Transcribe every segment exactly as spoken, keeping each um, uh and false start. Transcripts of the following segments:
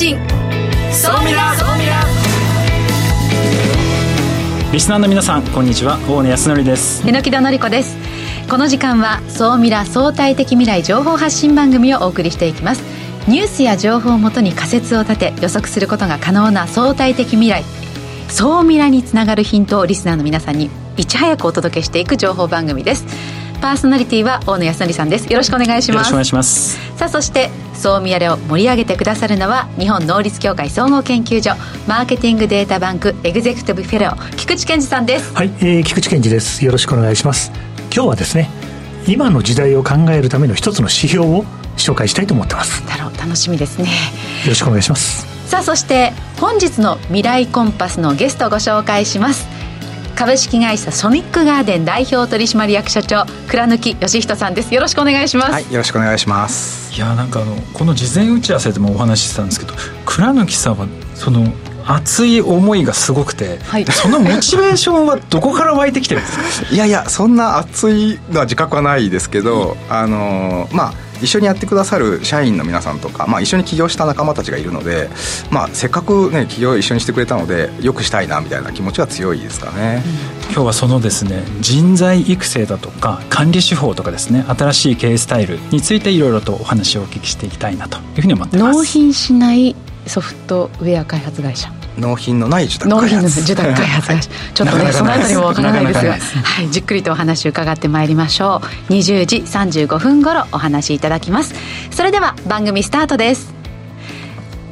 信ソーミラソーミラリスナーの皆さん、こんにちは。大根康則です。榎木戸典子です。この時間はソーミラ相対的未来情報発信番組をお送りしていきます。ニュースや情報をもとに仮説を立て、予測することが可能な相対的未来、ソーミラにつながるヒントをリスナーの皆さんにいち早くお届けしていく情報番組です。パーソナリティは大野康則さんです。よろしくお願いします。よろしくお願いします。さあ、そしてソーミラを盛り上げてくださるのは日本能率協会総合研究所マーケティングデータバンクエグゼクティブフェロー菊池健二さんです。はい、えー、菊池健二です。よろしくお願いします。今日はですね、今の時代を考えるための一つの指標を紹介したいと思ってます。だろう、楽しみですね。よろしくお願いします。さあ、そして本日の未来コンパスのゲストをご紹介します。株式会社ソニックガーデン代表取締役社長倉貫義人さんです。よろしくお願いします。はい、よろしくお願いします。いや、なんかあのこの事前打ち合わせでもお話ししたんですけど、倉貫さんはその熱い思いがすごくて、はい、そのモチベーションはどこから湧いてきてるんですか？いやいや、そんな熱いのは自覚はないですけど、うん、あのまあ一緒にやってくださる社員の皆さんとか、まあ、一緒に起業した仲間たちがいるので、まあ、せっかく、ね、起業を一緒にしてくれたのでよくしたいなみたいな気持ちは強いですかね、うん、今日はそのですね、人材育成だとか管理手法とかですね、新しい経営スタイルについていろいろとお話をお聞きしていきたいなというふうに思っています。納品しないソフトウェア開発会社、納品のない受託開発、納品の受託開発会社、はい、ちょっとね、そのあたりもわからないですが、はい、じっくりとお話を伺ってまいりましょう。にじゅうじさんじゅうごふん頃お話いただきます。それでは番組スタートです。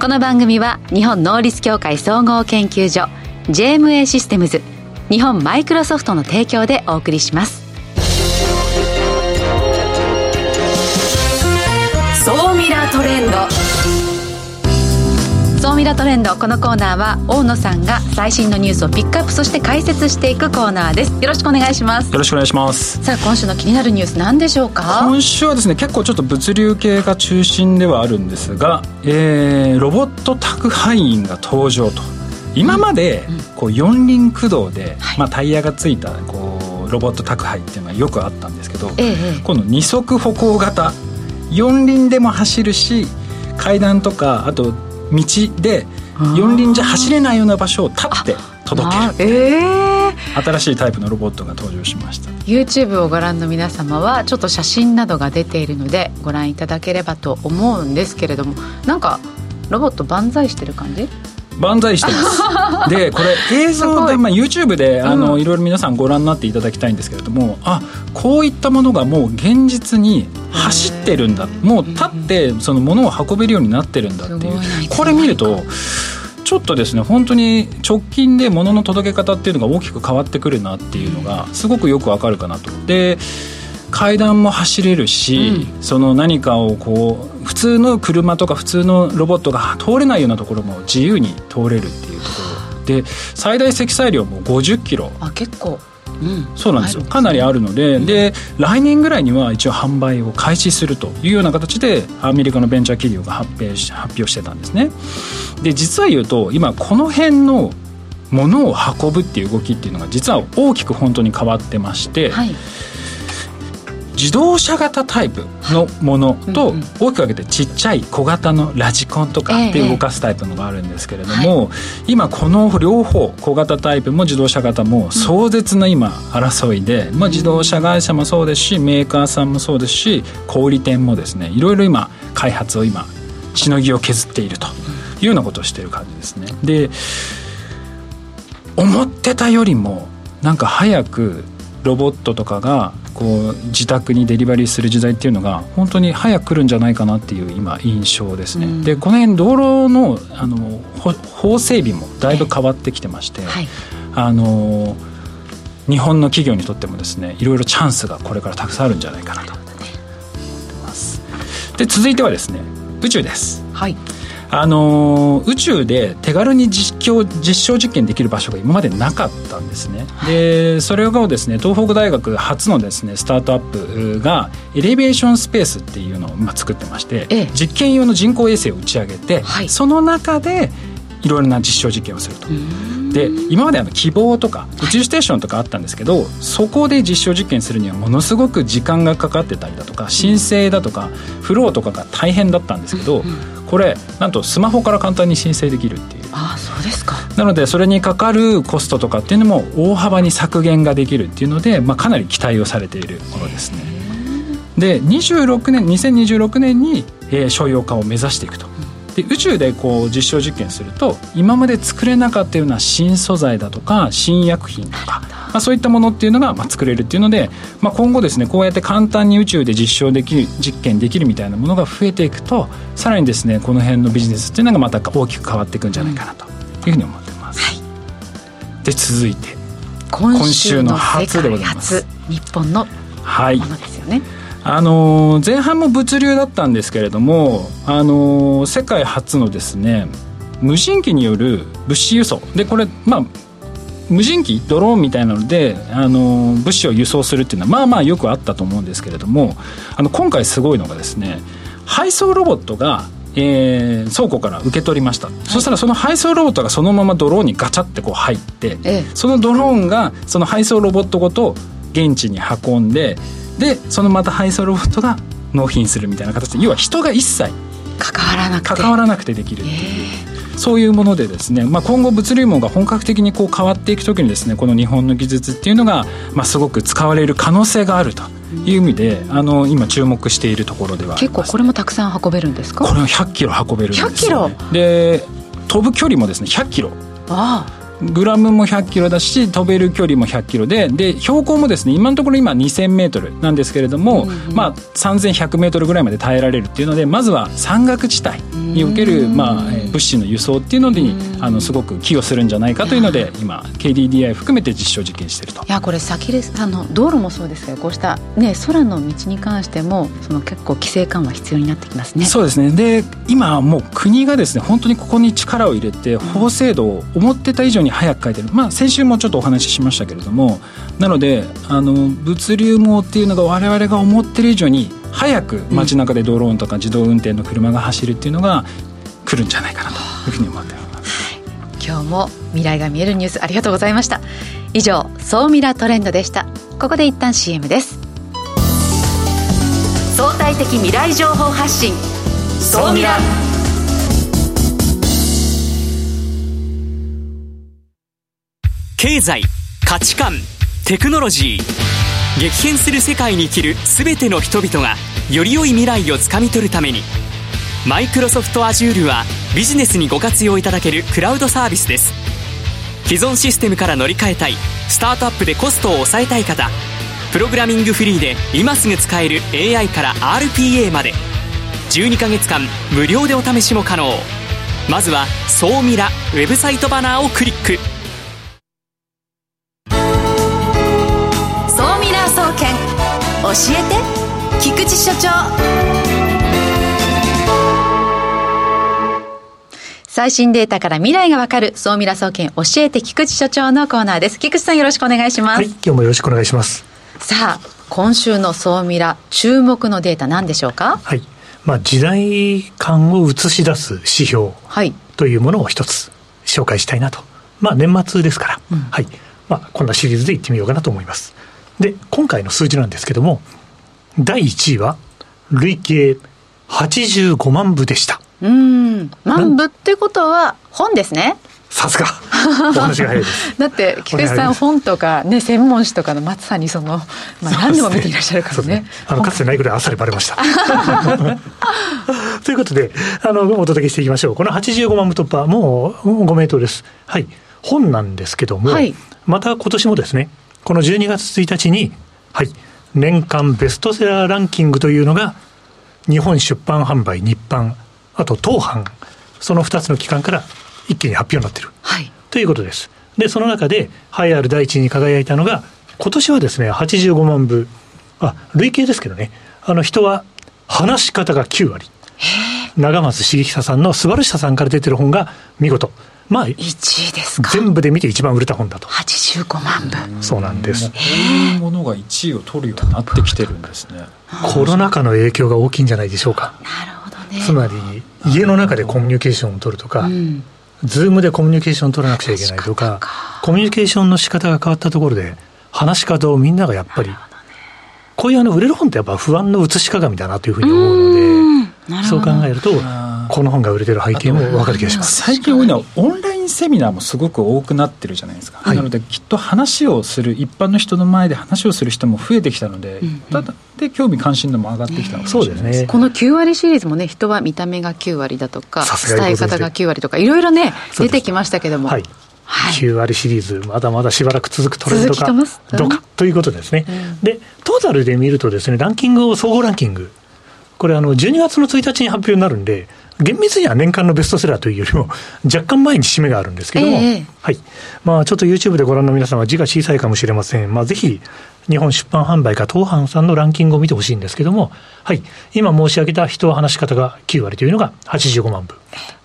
この番組は日本能率協会総合研究所 ジェーエムエー システムズ、日本マイクロソフトの提供でお送りします。総ミラトレンド、ソーミラトレンド。このコーナーは大野さんが最新のニュースをピックアップ、そして解説していくコーナーです。よろしくお願いします。よろしくお願いします。さあ、今週の気になるニュース何でしょうか？今週はですね、結構ちょっと物流系が中心ではあるんですが、えー、ロボット宅配員が登場と。今までこう四輪駆動で、まあ、タイヤがついたこうロボット宅配っていうのはよくあったんですけど、ええ、この二足歩行型、四輪でも走るし、階段とかあと道で四輪じゃ走れないような場所を立って届ける、えー、新しいタイプのロボットが登場しました。 YouTube をご覧の皆様はちょっと写真などが出ているのでご覧いただければと思うんですけれども、なんかロボット万歳してる感じ、万歳してますで、これ映像で、まあ、YouTube であの、うん、いろいろ皆さんご覧になっていただきたいんですけれども、あ、こういったものがもう現実に走ってるんだ、もう立ってその物を運べるようになってるんだっていう、これ見るとちょっとですね、本当に直近で物の届け方っていうのが大きく変わってくるなっていうのがすごくよくわかるかなと。で、階段も走れるし、うん、その何かをこう普通の車とか普通のロボットが通れないようなところも自由に通れるっていうところで、最大積載量もごじゅっキロ、あ、結構、うん、そうなんですよ、かなりあるので、うん、で来年ぐらいには一応販売を開始するというような形でアメリカのベンチャー企業が発表し、発表してたんですね。で、実は言うと今この辺の物を運ぶっていう動きっていうのが実は大きく本当に変わってまして、はい、自動車型タイプのものと大きく分けてちっちゃい小型のラジコンとかで動かすタイプのがあるんですけれども、今この両方小型タイプも自動車型も壮絶な今争いで、まあ自動車会社もそうですしメーカーさんもそうですし小売店もですね、いろいろ今開発を今しのぎを削っているというようなことをしている感じですね。で、思ってたよりもなんか早くロボットとかがこう自宅にデリバリーする時代っていうのが本当に早く来るんじゃないかなっていう今印象ですね、うん、でこの辺道路 の, あの法整備もだいぶ変わってきてまして、はい、あの日本の企業にとってもですね、いろいろチャンスがこれからたくさんあるんじゃないかなと思ってます。で、続いてはですね、宇宙です、はい、あの宇宙で手軽に実況実証実験できる場所が今までなかったんですね。で、それをですね、東北大学初のですねスタートアップがエレベーションスペースっていうのを今作ってまして、実験用の人工衛星を打ち上げて、はい、その中でいろいろな実証実験をすると。で、今まであの希望とか宇宙ステーションとかあったんですけど、そこで実証実験するにはものすごく時間がかかってたりだとか申請だとかフローとかが大変だったんですけど、これなんとスマホから簡単に申請できるっていう。ああ、そうですか。なのでそれにかかるコストとかっていうのも大幅に削減ができるっていうので、まあ、かなり期待をされているものですね。でにじゅうろくねんにせんにじゅうろくねんに、えー、商用化を目指していくと。で宇宙でこう実証実験すると今まで作れなかったような新素材だとか新薬品とか、まあ、そういったものっていうのがまあ作れるっていうので、まあ、今後ですねこうやって簡単に宇宙で実証できる実験できるみたいなものが増えていくとさらにですねこの辺のビジネスっていうのがまた大きく変わっていくんじゃないかなというふうに思ってます、はい、で続いて今週の初でございます。日本のものですよね、はい。あの前半も物流だったんですけれども、あの世界初のですね無人機による物資輸送で、これまあ無人機ドローンみたいなのであの物資を輸送するっていうのはまあまあよくあったと思うんですけれども、あの今回すごいのがですね配送ロボットが、えー、倉庫から受け取りました、はい、そしたらその配送ロボットがそのままドローンにガチャってこう入って、ええ、そのドローンがその配送ロボットごと現地に運んで、でそのまた配送ロボットが納品するみたいな形で、要は人が一切関わらなくて関わらなくてできるっていう、えー、そういうものでですね、まあ、今後物流網が本格的にこう変わっていくときにですねこの日本の技術っていうのが、まあ、すごく使われる可能性があるという意味で、うん、あの今注目しているところではあります、ね、結構これもたくさん運べるんですか。これはひゃっキロ運べるんです、ね、ひゃっキロで飛ぶ距離もですねひゃっキロ、ああグラムもひゃっキロだし飛べる距離もひゃっキロ で, で標高もですね今のところ今にせんメートルなんですけれども、うんうん、まあ、さんぜんひゃくメートルぐらいまで耐えられるっていうので、まずは山岳地帯における、まあ、物資の輸送っていうのにあのすごく寄与するんじゃないかというので、今 ケーディーディーアイ 含めて実証実験していると。いやこれ先です、あの道路もそうですけどこうした、ね、空の道に関してもその結構規制緩和必要になってきますね。そうですね。で今もう国がですね本当にここに力を入れて法制度を思ってた以上に早く変えてる、まあ、先週もちょっとお話ししましたけれども、なのであの物流網っていうのが我々が思ってる以上に早く街中でドローンとか自動運転の車が走るっていうのが来るんじゃないかなというふうに思っています、うん、はい、今日も未来が見えるニュースありがとうございました。以上総ミラトレンドでした。ここで一旦 シーエム です。相対的未来情報発信総ミラ。経済、価値観、テクノロジー、激変する世界に生きるすべての人々がより良い未来をつかみ取るために Microsoft Azure はビジネスにご活用いただけるクラウドサービスです。既存システムから乗り換えたい、スタートアップでコストを抑えたい方、プログラミングフリーで今すぐ使える エーアイ から アールピーエー までじゅうにかげつかん無料でお試しも可能。まずは総ミラウェブサイトバナーをクリック。教えて菊池所長。最新データから未来がわかる総ミラ総研教えて菊池所長のコーナーです。菊池さんよろしくお願いします。はい、今日もよろしくお願いします。さあ今週の総ミラ注目のデータ何でしょうか。はい、まあ、時代感を映し出す指標というものを一つ紹介したいなと、まあ、年末ですから、うん、はい、まあ、こんなシリーズでいってみようかなと思います。で今回の数字なんですけども、だいいちいは累計はちじゅうごまんぶでした。うーん、万部ってことは本ですね。さすがお話が早いです。だって菊池さん本とか、ね、専門誌とかのまさにその、まあ、何でも見ていらっしゃるから ね, ね, ねあのかつてないぐらいあっさりバレましたということであのお届けしていきましょう。このはちじゅうごまんぶ突破もうご名答です、はい、本なんですけども、はい、また今年もですねこのじゅうにがつついたちに、はい、年間ベストセラーランキングというのが日本出版販売日版あと東販そのふたつの機関から一気に発表になっている、はい、ということです。でその中で栄えあるだいいちいに輝いたのが今年はですねはちじゅうごまんぶ、あ累計ですけどね、あの人は話し方がきゅうわり、長松茂久さんの素晴らしささんから出てる本が見事、まあ、いちいですか。全部で見て一番売れた本だと。はちじゅうごまんぶ。そうなんです。そういうものがいちいを取るようになってきてるんですね。コロナ禍の影響が大きいんじゃないでしょうか。なるほどね。つまり家の中でコミュニケーションを取るとか、うん、ズームでコミュニケーションを取らなくちゃいけないとか、コミュニケーションの仕方が変わったところで話し方をみんながやっぱり、ね、こういうあの売れる本ってやっぱ不安の映し鏡だなというふうに思うので、うそう考えるとこの本が売れてる背景も分かる気がします。最近多いのはオンラインセミナーもすごく多くなってるじゃないですか、はい、なのできっと話をする一般の人の前で話をする人も増えてきたので、うんうん、ただで興味関心度も上がってきたのかもしれないです。そうですね、このきゅう割シリーズもね、人は見た目がきゅう割だとか伝え方がきゅう割とかいろいろね出てきましたけども、はいはい、きゅう割シリーズまだまだしばらく続くトレンドかどかということですね、うん、でトータルで見るとですね、ランキングを総合ランキング、これあのじゅうにがつのついたちに発表になるんで、厳密には年間のベストセラーというよりも若干前に締めがあるんですけども、えーはいまあ、ちょっと YouTube でご覧の皆さんは字が小さいかもしれません、まあ、ぜひ日本出版販売か当販さんのランキングを見てほしいんですけども、はい、今申し上げた人は話し方がきゅう割というのがはちじゅうごまんぶ、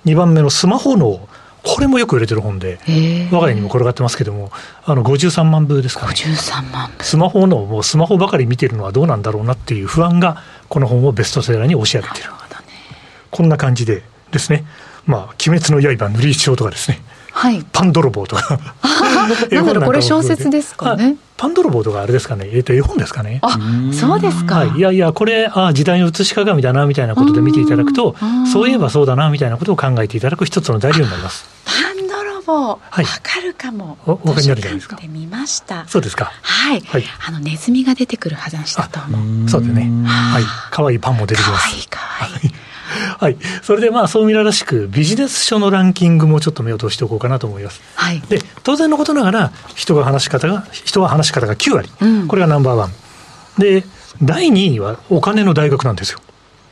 にばんめのスマホのこれもよく売れてる本で、我が家にも転がってますけども、あのごじゅうさんまんぶですかね。ごじゅうさんまんぶ。スマホのもうスマホばかり見てるのはどうなんだろうなっていう不安がこの本をベストセラーに押し上げてる。なるほどね。こんな感じでですね、まあ鬼滅の刃塗り帳とかですね、はい、パン泥棒とかなんだろう、これ小説ですかね。パン泥棒とかあれですかね、えー、と絵本ですかね。あ、そうですか、はい、いやいやこれあ時代の写し鏡だなみたいなことで見ていただくと、そういえばそうだなみたいなことを考えていただく一つの材料になります。パン泥棒、はい、分かるかも。お分かりになるじゃないですか。図書館で見ました。そうですか、はいはい、あのネズミが出てくる話だと思う。そうですね、はい、かわいいパンも出てきます。かわいいかわいいはい、それでまあそう見ららしくビジネス書のランキングもちょっと目を通しておこうかなと思います、はい、で当然のことながら人が話し方が人は話し方がきゅう割、うん、これがナンバーワンで、だいにいはお金の大学なんですよ。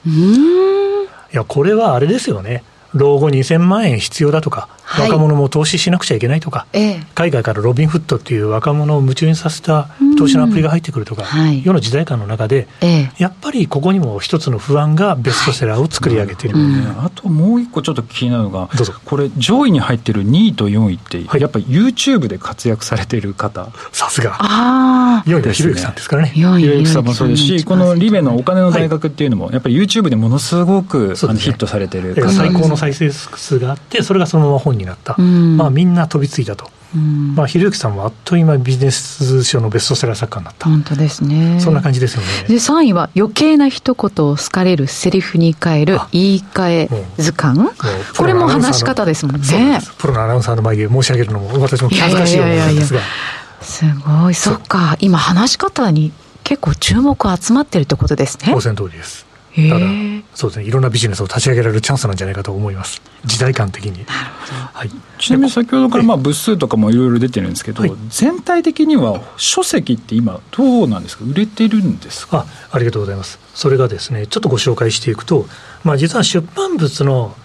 うーん、いやこれはあれですよね、老後にせんまんえん必要だとか、はい、若者も投資しなくちゃいけないとか、ええ、海外からロビンフットっていう若者を夢中にさせた投資のアプリが入ってくるとか、はい、世の時代感の中で、ええ、やっぱりここにも一つの不安がベストセラーを作り上げている、はいうんうん、あともう一個ちょっと気になるのが、どうぞ。これ上位に入ってるにいとよんいって、はい、やっぱり YouTube で活躍されている方、さすがあよんいはひろゆきさんですからね。ひろゆきさんもそうですし、このリベのお金の大学っていうのもやっぱり YouTube でものすごくあのヒットされている方、ね、最高の再生数があって、それがそのまま本になった、うんまあ、みんな飛びついたと。まあ、ひろゆきさんもあっという間ビジネス書のベストセラー作家になった。本当ですね、そんな感じですよね。でさんいは余計な一言を好かれるセリフに変える言い換え図鑑、これも話し方ですもんね。プロのアナウンサーの前で申し上げるのも私も恥ずかしい思いなんですが、いやいやいやいやすごい。そっか、今話し方に結構注目が集まってるってことですね。当然通りです。だからそうですね、いろんなビジネスを立ち上げられるチャンスなんじゃないかと思います、時代感的に。なるほど、はい、ちなみに先ほどからまあ部数とかもいろいろ出てるんですけど、はい、全体的には書籍って今どうなんですか、売れてるんですか。 あ, ありがとうございます。それがですね、ちょっとご紹介していくと、まあ、実は出版物の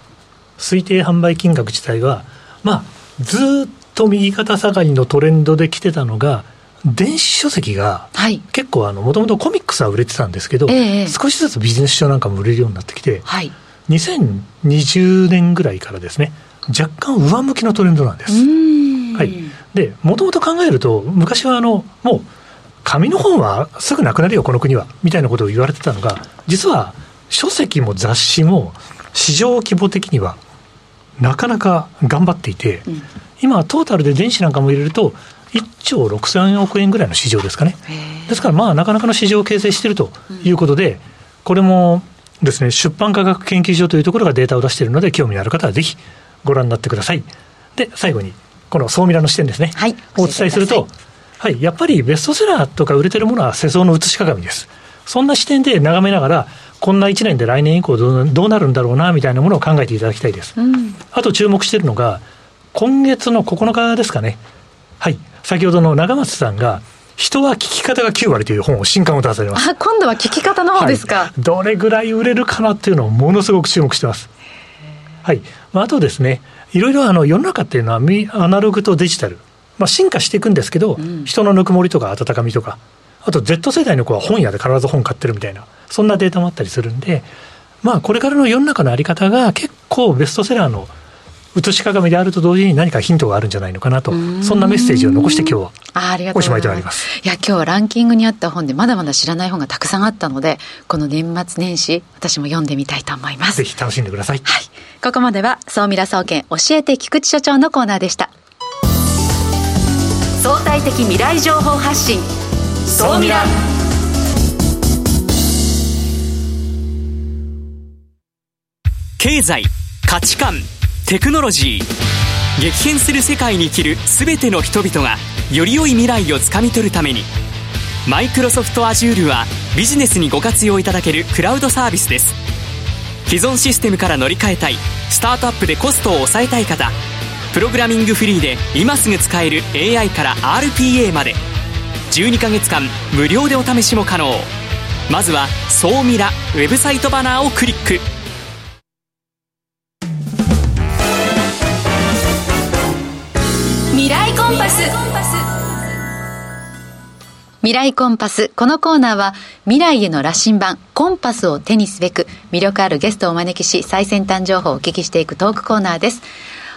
推定販売金額自体は、まあ、ずっと右肩下がりのトレンドで来てたのが、電子書籍が結構もともとコミックスは売れてたんですけど、ええ、少しずつビジネス書なんかも売れるようになってきて、はい、にせんにじゅうねんぐらいからですね、若干上向きのトレンドなんです。はい、でもともと考えると、昔はあのもう紙の本はすぐなくなるよこの国はみたいなことを言われてたのが、実は書籍も雑誌も市場規模的にはなかなか頑張っていて、うん、今トータルで電子なんかも入れるといっちょうろくせんおく円ぐらいの市場ですかね。ですからまあなかなかの市場を形成しているということで、うん、これもですね、出版科学研究所というところがデータを出しているので、興味のある方はぜひご覧になってください。で最後にこの総ミラの視点ですね、はい、お伝えすると、はい、やっぱりベストセラーとか売れてるものは世相の写し鏡です。そんな視点で眺めながら、こんないちねんで来年以降どう、どうなるんだろうなみたいなものを考えていただきたいです、うん、あと注目しているのが今月のここのかですかね。はい、先ほどの永松さんが人は聞き方がきゅう割という本を、新刊を出されます。あ、今度は聞き方の方ですか、はい、どれぐらい売れるかなっていうのをものすごく注目してます、はいまあ、あとですね、いろいろあの世の中っていうのはアナログとデジタル、まあ、進化していくんですけど、うん、人のぬくもりとか温かみとか、あと Z 世代の子は本屋で必ず本買ってるみたいな、そんなデータもあったりするんで、まあ、これからの世の中のあり方が結構ベストセラーの写し鏡であると同時に何かヒントがあるんじゃないのかなと、そんなメッセージを残して今日はおしまいとなります。いや、今日ランキングにあった本でまだまだ知らない本がたくさんあったので、この年末年始私も読んでみたいと思います。ぜひ楽しんでください、はい、ここまでは総ミラ総研教えて菊池所長のコーナーでした。相対的未来情報発信、総ミラ。経済、価値観、テクノロジー、激変する世界に生きる全ての人々がより良い未来をつかみ取るために Microsoft Azure はビジネスにご活用いただけるクラウドサービスです。既存システムから乗り換えたい、スタートアップでコストを抑えたい方、プログラミングフリーで今すぐ使える エーアイ から アールピーエー までじゅうにかげつかん無料でお試しも可能。まずは総ミラウェブサイトバナーをクリック。未来コンパス、未来コンパス。このコーナーは未来への羅針盤コンパスを手にすべく魅力あるゲストをお招きし、最先端情報をお聞きしていくトークコーナーです。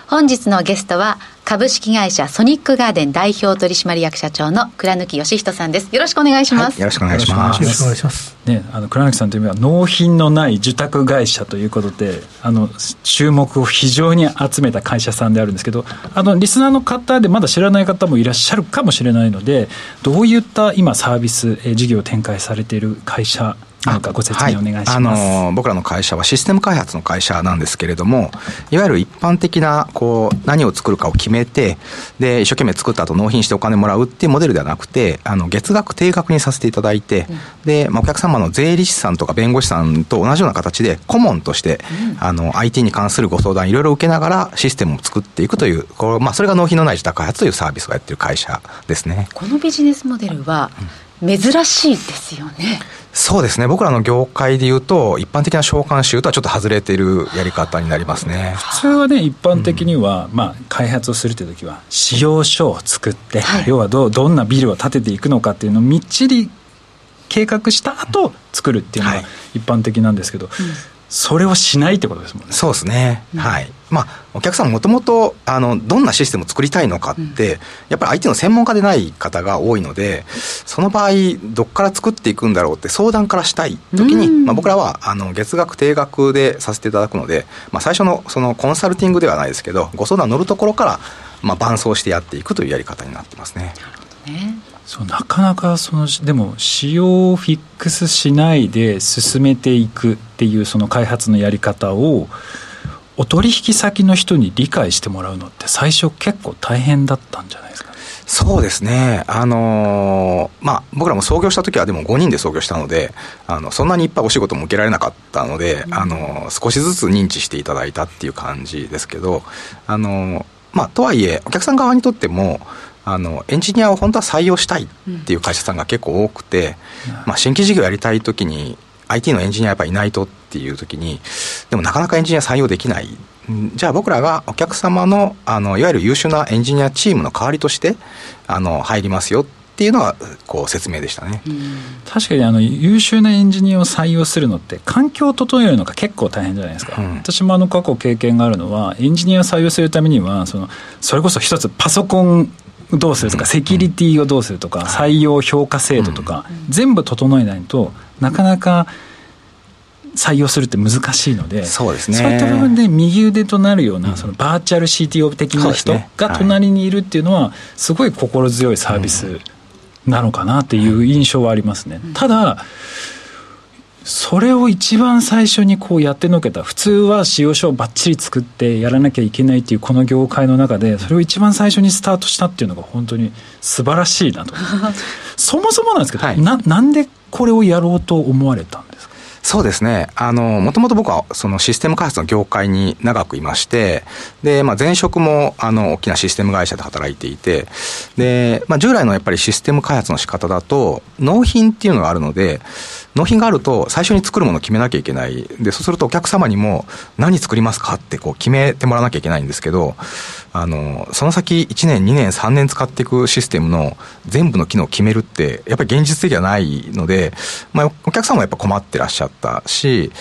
本日のゲストは株式会社ソニックガーデン代表取締役社長の倉貫義人さんです。よろしくお願いします。はい、よろしくお願いします。よろしくお願いします、ね、あの倉貫さんというのは納品のない受託会社ということで、あの注目を非常に集めた会社さんであるんですけど、あのリスナーの方でまだ知らない方もいらっしゃるかもしれないので、どういった今サービス、えー、事業を展開されている会社なんかご説明お願いします。はい、あのー、僕らの会社はシステム開発の会社なんですけれども、いわゆる一般的なこう何を作るかを決めて、で一生懸命作った後納品してお金もらうっていうモデルではなくて、あの月額定額にさせていただいて、うん、で、まあ、お客様の税理士さんとか弁護士さんと同じような形で顧問として、うん、あの アイティー に関するご相談いろいろ受けながらシステムを作っていくという、こう、まあ、それが納品のない自宅開発というサービスをやっている会社ですね。このビジネスモデルは、うん、珍しいですよね。そうですね。僕らの業界でいうと一般的な商慣習とはちょっと外れているやり方になりますね。普通はね、一般的には、うん、まあ、開発をするというときは仕様書を作って、はい、要は ど, どんなビルを建てていくのかっていうのをみっちり計画した後作るっていうのが一般的なんですけど、はい、うん、それをしないってことですもんね。そうですね、うん、はい。まあ、お客さんもともとあのどんなシステムを作りたいのかって、うん、やっぱり アイティー の専門家でない方が多いので、その場合どっから作っていくんだろうって相談からしたい時に、まあ、僕らはあの月額定額でさせていただくので、まあ、最初のそのコンサルティングではないですけど、ご相談乗るところからまあ伴走してやっていくというやり方になってますね。なるほどね。そう、なかなかそのでも仕様をフィックスしないで進めていくっていうその開発のやり方をお取引先の人に理解してもらうのって最初結構大変だったんじゃないですか。そうですね、あのーまあ、僕らも創業した時はでもごにんで創業したので、あのそんなにいっぱいお仕事も受けられなかったので、あのー、少しずつ認知していただいたっていう感じですけど、あのーまあ、とはいえお客さん側にとってもあのエンジニアを本当は採用したいっていう会社さんが結構多くて、うん、まあ、新規事業やりたいときに アイティー のエンジニアやっぱいないとっていうときに、でもなかなかエンジニア採用できない。じゃあ僕らがお客様の、あのいわゆる優秀なエンジニアチームの代わりとしてあの入りますよっていうのがこう説明でしたね。うん、確かにあの優秀なエンジニアを採用するのって環境を整えるのが結構大変じゃないですか。うん、私もあの過去経験があるのは、エンジニアを採用するためには その、それこそ一つパソコンどうするとか、セキュリティをどうするとか、採用評価制度とか全部整えないとなかなか採用するって難しいので、そうですね、そういった部分で右腕となるようなそのバーチャル シーティーオー 的な人が隣にいるっていうのはすごい心強いサービスなのかなっていう印象はありますね。ただそれを一番最初にこうやってのけた、普通は仕様書をバッチリ作ってやらなきゃいけないっていうこの業界の中で、それを一番最初にスタートしたっていうのが本当に素晴らしいなとそもそもなんですけど、はい、な, なんでこれをやろうと思われたんですか。そうですね、あのもともと僕はそのシステム開発の業界に長くいまして、で、まあ、前職もあの大きなシステム会社で働いていて、で、まあ、従来のやっぱりシステム開発の仕方だと納品っていうのがあるので、納品があると最初に作るものを決めなきゃいけない。でそうするとお客様にも何作りますかってこう決めてもらわなきゃいけないんですけど、あのその先いちねんにねんさんねん使っていくシステムの全部の機能を決めるってやっぱり現実的じゃないので、まあ、お客様もやっぱ困ってらっしゃったし、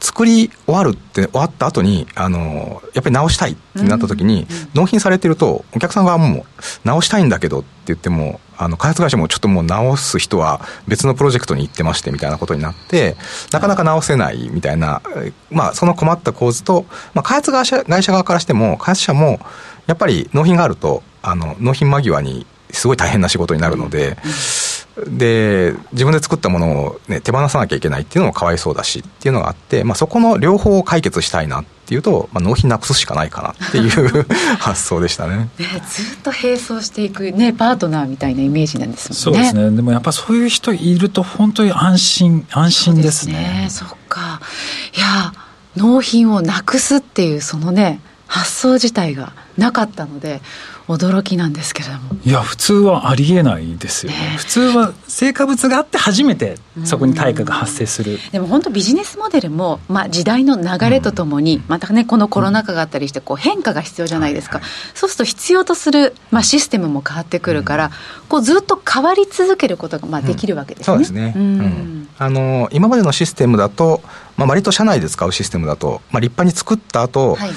作り終わるって終わった後にあのやっぱり直したいってなった時に、納品されてるとお客さん側も直したいんだけどって言っても、あの開発会社もちょっともう直す人は別のプロジェクトに行ってましてみたいなことになって、なかなか直せないみたいな、まあ、その困った構図と、まあ、開発会社、会社側からしても開発者もやっぱり納品があるとあの納品間際にすごい大変な仕事になるので、で自分で作ったものを、ね、手放さなきゃいけないっていうのもかわいそうだしっていうのがあって、まあ、そこの両方を解決したいなっていうと、まあ、納品なくすしかないかなっていう発想でしたね。ね、ずっと並走していく、ね、パートナーみたいなイメージなんですもんね。そうですね。でもやっぱそういう人いると本当に安心安心ですね。そうですね。そっか。いや納品をなくすっていうそのね発想自体がなかったので驚きなんですけれども。いや普通はありえないですよね。ね、普通は成果物があって初めてそこに対価が発生する。でも本当ビジネスモデルも、まあ、時代の流れとともに、うん、またねこのコロナ禍があったりしてこう変化が必要じゃないですか、うんはいはい、そうすると必要とする、まあ、システムも変わってくるから、うん、こうずっと変わり続けることが、まあ、できるわけですね、うん、そうですね、うんうん、あの今までのシステムだと、まあ、割と社内で使うシステムだと、まあ、立派に作った後、はい、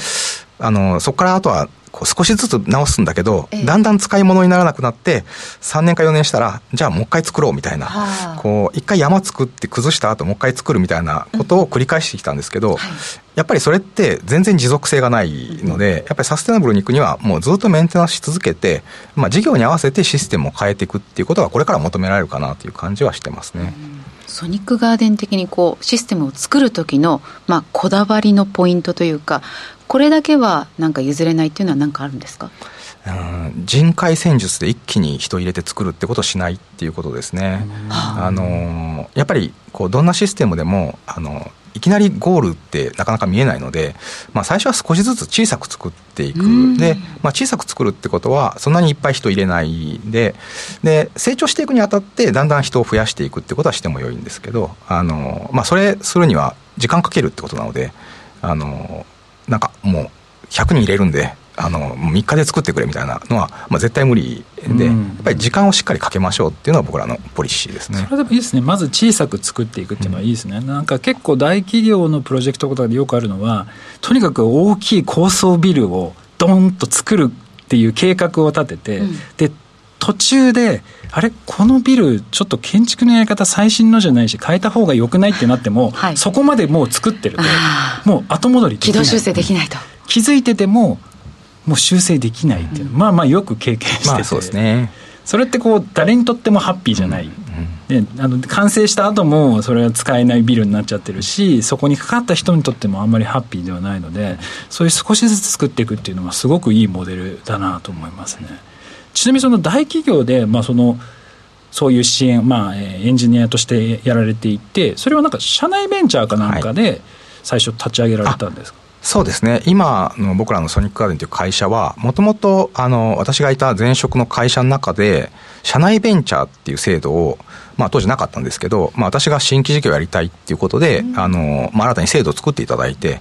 あのそこからあとはこう少しずつ直すんだけど、ええ、だんだん使い物にならなくなってさんねんかよねんしたらじゃあもう一回作ろうみたいな、はあ、こう一回山作って崩した後もう一回作るみたいなことを繰り返してきたんですけど、うんはい、やっぱりそれって全然持続性がないので、うん、やっぱりサステナブルに行くにはもうずっとメンテナンスし続けて、まあ、事業に合わせてシステムを変えていくっていうことがこれから求められるかなという感じはしてますね、うん、ソニックガーデン的にこうシステムを作る時の、まあ、こだわりのポイントというかこれだけはなんか譲れないっていうのは何かあるんですか？うん、人海戦術で一気に人入れて作るってことをしないっていうことですね。あのやっぱりこうどんなシステムでもあのいきなりゴールってなかなか見えないので、まあ、最初は少しずつ小さく作っていくで、まあ、小さく作るってことはそんなにいっぱい人入れない で, で成長していくにあたってだんだん人を増やしていくってことはしてもよいんですけどあの、まあ、それするには時間かけるってことなのであのなんかもうひゃくにん入れるんであのみっかで作ってくれみたいなのは、まあ、絶対無理でやっぱり時間をしっかりかけましょうっていうのは僕らのポリシーですね。それでもいいですね。まず小さく作っていくっていうのはいいですね、うん、なんか結構大企業のプロジェクトとかでよくあるのはとにかく大きい高層ビルをドーンと作るっていう計画を立てて、うん、で途中であれこのビルちょっと建築のやり方最新のじゃないし変えた方が良くないってなっても、はい、そこまでもう作ってるともう後戻りできない軌道修正できないと気づいててももう修正できないっていうの、うん、まあまあよく経験してて、まあ そうですね、それってこう誰にとってもハッピーじゃない、うんうん、であの完成した後もそれは使えないビルになっちゃってるしそこにかかった人にとってもあんまりハッピーではないのでそういう少しずつ作っていくっていうのはすごくいいモデルだなと思いますね。ちなみにその大企業で、まあ、そのそういう支援、まあ、エンジニアとしてやられていてそれはなんか社内ベンチャーかなんかで最初立ち上げられたんですか？はい、そうですね。今の僕らのソニックガーデンという会社はもともと私がいた前職の会社の中で社内ベンチャーっていう制度を、まあ、当時なかったんですけど、まあ、私が新規事業をやりたいっていうことで、うんあのまあ、新たに制度を作っていただいて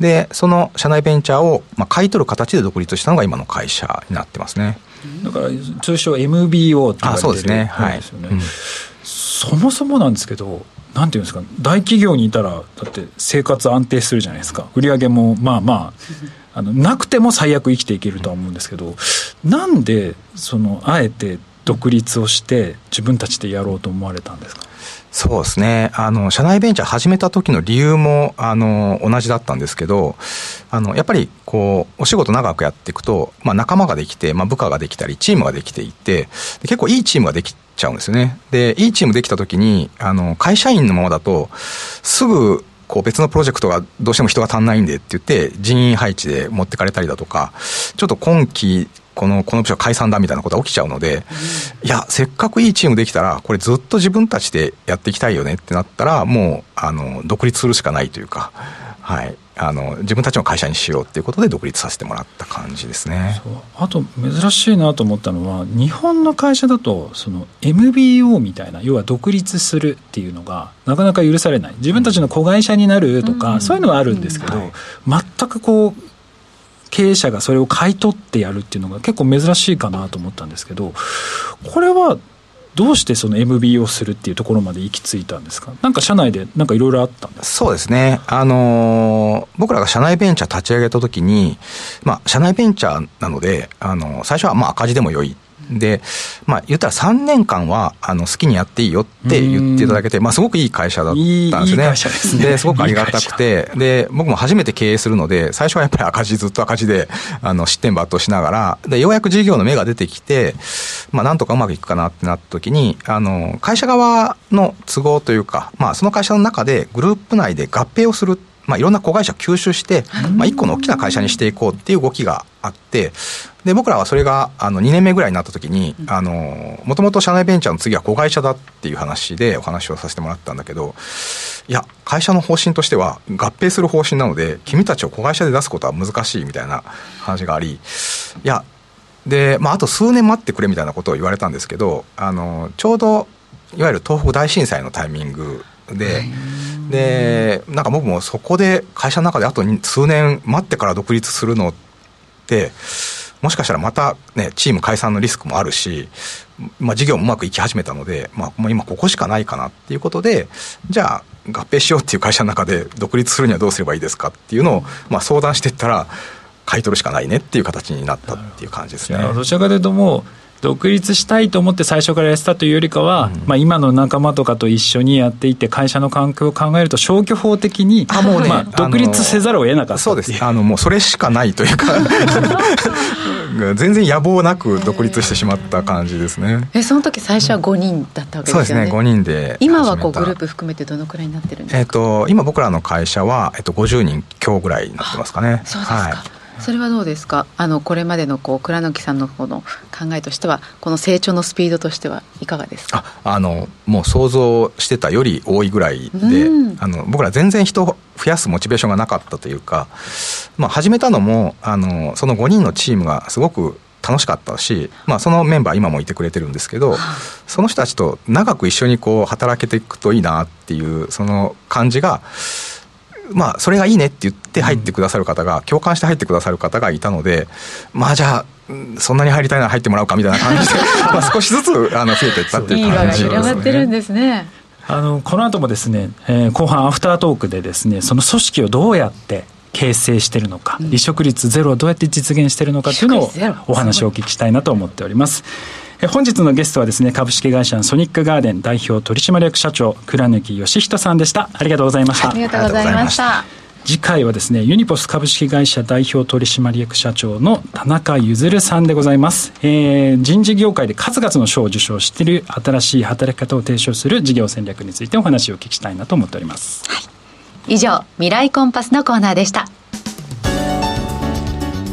でその社内ベンチャーを、まあ、買い取る形で独立したのが今の会社になってますね。だから通称 エムビーオー って言われてるんですよね。はいうん、そもそもなんですけどなんていうんですか大企業にいたらだって生活安定するじゃないですか。売り上げもまあまあ、 あのなくても最悪生きていけるとは思うんですけどなんでそのあえて独立をして自分たちでやろうと思われたんですか？そうですね。あの社内ベンチャー始めた時の理由もあの同じだったんですけどあのやっぱりこうお仕事長くやっていくと、まあ、仲間ができて、まあ、部下ができたりチームができていてで結構いいチームができちゃうんですよね。でいいチームできた時にあの会社員のままだとすぐこう別のプロジェクトがどうしても人が足んないんでって言って人員配置で持ってかれたりだとかちょっと今期このこの部署解散だみたいなことが起きちゃうので、うん、いやせっかくいいチームできたらこれずっと自分たちでやっていきたいよねってなったらもうあの独立するしかないというか、はい、あの自分たちの会社にしようっていうことで独立させてもらった感じですね。そうあと珍しいなと思ったのは日本の会社だとその エムビーオー みたいな要は独立するっていうのがなかなか許されない自分たちの子会社になるとか、うん、そういうのはあるんですけど、うんはい、全くこう経営者がそれを買い取ってやるっていうのが結構珍しいかなと思ったんですけどこれはどうしてその エムビーオー をするっていうところまで行き着いたんですか？なんか社内でなんかいろいろあったんですか？そうですね、あのー、僕らが社内ベンチャー立ち上げた時に、まあ、社内ベンチャーなので、あのー、最初はまあ赤字でも良いで、まあ、言ったらさんねんかんはあの好きにやっていいよって言っていただけて、まあ、すごくいい会社だったんですね。いい会社ですね。ですごくありがたくて、で僕も初めて経営するので最初はやっぱり赤字ずっと赤字であの失点ばっとしながらで、ようやく事業の芽が出てきて、まあ、なんとかうまくいくかなってなった時にあの会社側の都合というか、まあ、その会社の中でグループ内で合併をする、まあ、いろんな子会社を吸収して、まあ、いっこの大きな会社にしていこうっていう動きがあって、で僕らはそれがあのにねんめぐらいになった時にもともと社内ベンチャーの次は子会社だっていう話でお話をさせてもらったんだけど、いや会社の方針としては合併する方針なので君たちを子会社で出すことは難しいみたいな話があり、いやで、まあ、あと数年待ってくれみたいなことを言われたんですけど、あのちょうどいわゆる東北大震災のタイミングで、でなんか僕もそこで会社の中であと数年待ってから独立するのってもしかしたらまた、ね、チーム解散のリスクもあるし、まあ、事業もうまくいき始めたので、まあ、もう今ここしかないかなっていうことで、じゃあ合併しようっていう会社の中で独立するにはどうすればいいですかっていうのを、まあ、相談していったら買い取るしかないねっていう形になったっていう感じですね。どちらかというともう独立したいと思って最初からやってたというよりかは、うんまあ、今の仲間とかと一緒にやっていて会社の環境を考えると消去法的にあもう、ねまあ、独立せざるを得なかった。そうです、あのもうそれしかないというか全然野望なく独立してしまった感じですね。えその時最初はごにんだったわけですよね。そうですね、ごにんで。今はこうグループ含めてどのくらいになってるんですか。えー、と今僕らの会社は、えー、とごじゅうにん強ぐらいになってますかね。そうですか、はい。それはどうですか。あのこれまでのこう倉貫さんの方の考えとしてはこの成長のスピードとしてはいかがですか。ああのもう想像してたより多いぐらいで、うん、あの僕ら全然人を増やすモチベーションがなかったというか、まあ、始めたのもあのそのごにんのチームがすごく楽しかったし、まあ、そのメンバー今もいてくれてるんですけど、その人たちと長く一緒にこう働けていくといいなっていうその感じが、まあ、それがいいねって言って入ってくださる方が、うん、共感して入ってくださる方がいたので、まあじゃあそんなに入りたいなら入ってもらおうかみたいな感じでまあ少しずつあの増えていったっていう感じですね。いい広がってるんですね。あのこの後もですね、えー、後半アフタートークでですね、その組織をどうやって形成しているのか、うん、離職率ゼロをどうやって実現しているのかというのをお話をお聞きしたいなと思っております。本日のゲストはですね、株式会社ソニックガーデン代表取締役社長倉貫義人さんでした。ありがとうございました。ありがとうございました。次回はですね、ユニポス株式会社代表取締役社長の田中譲さんでございます、えー、人事業界で数々の賞を受賞している新しい働き方を提唱する事業戦略についてお話をお聞きしたいなと思っております、はい、以上未来コンパスのコーナーでした。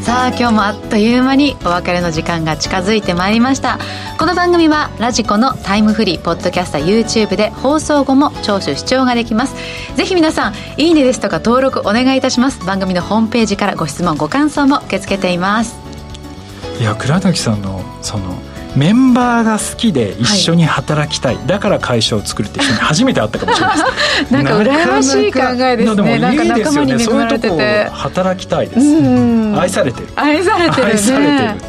さあ今日もあっという間にお別れの時間が近づいてまいりました。この番組はラジコのタイムフリーポッドキャスター YouTube で放送後も聴取視聴ができます。ぜひ皆さんいいねですとか登録お願いいたします。番組のホームページからご質問ご感想も受け付けています。いや倉貫さんのそのメンバーが好きで一緒に働きたい、はい、だから会社を作るって人に初めて会ったかもしれないですなんか羨ましい考えですね。なんか仲間に恵まれててそういうとこ働きたいです、うん、愛されてる愛されてるね愛されてる。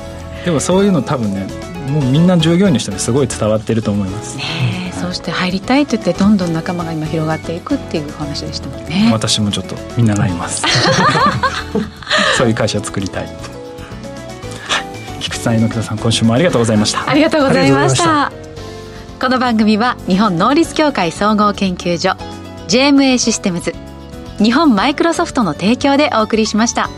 でもそういうの多分ねもうみんな従業員の人にすごい伝わってると思います、ねえ、うん、そうして入りたいと言ってどんどん仲間が今広がっていくっていう話でしたもんね。私もちょっと見習いますそういう会社を作りたい。菊池さん、榎田さん、今週もありがとうございました。ありがとうございました。この番組は日本能率協会総合研究所 ジェーエムエー システムズ、日本マイクロソフトの提供でお送りしました。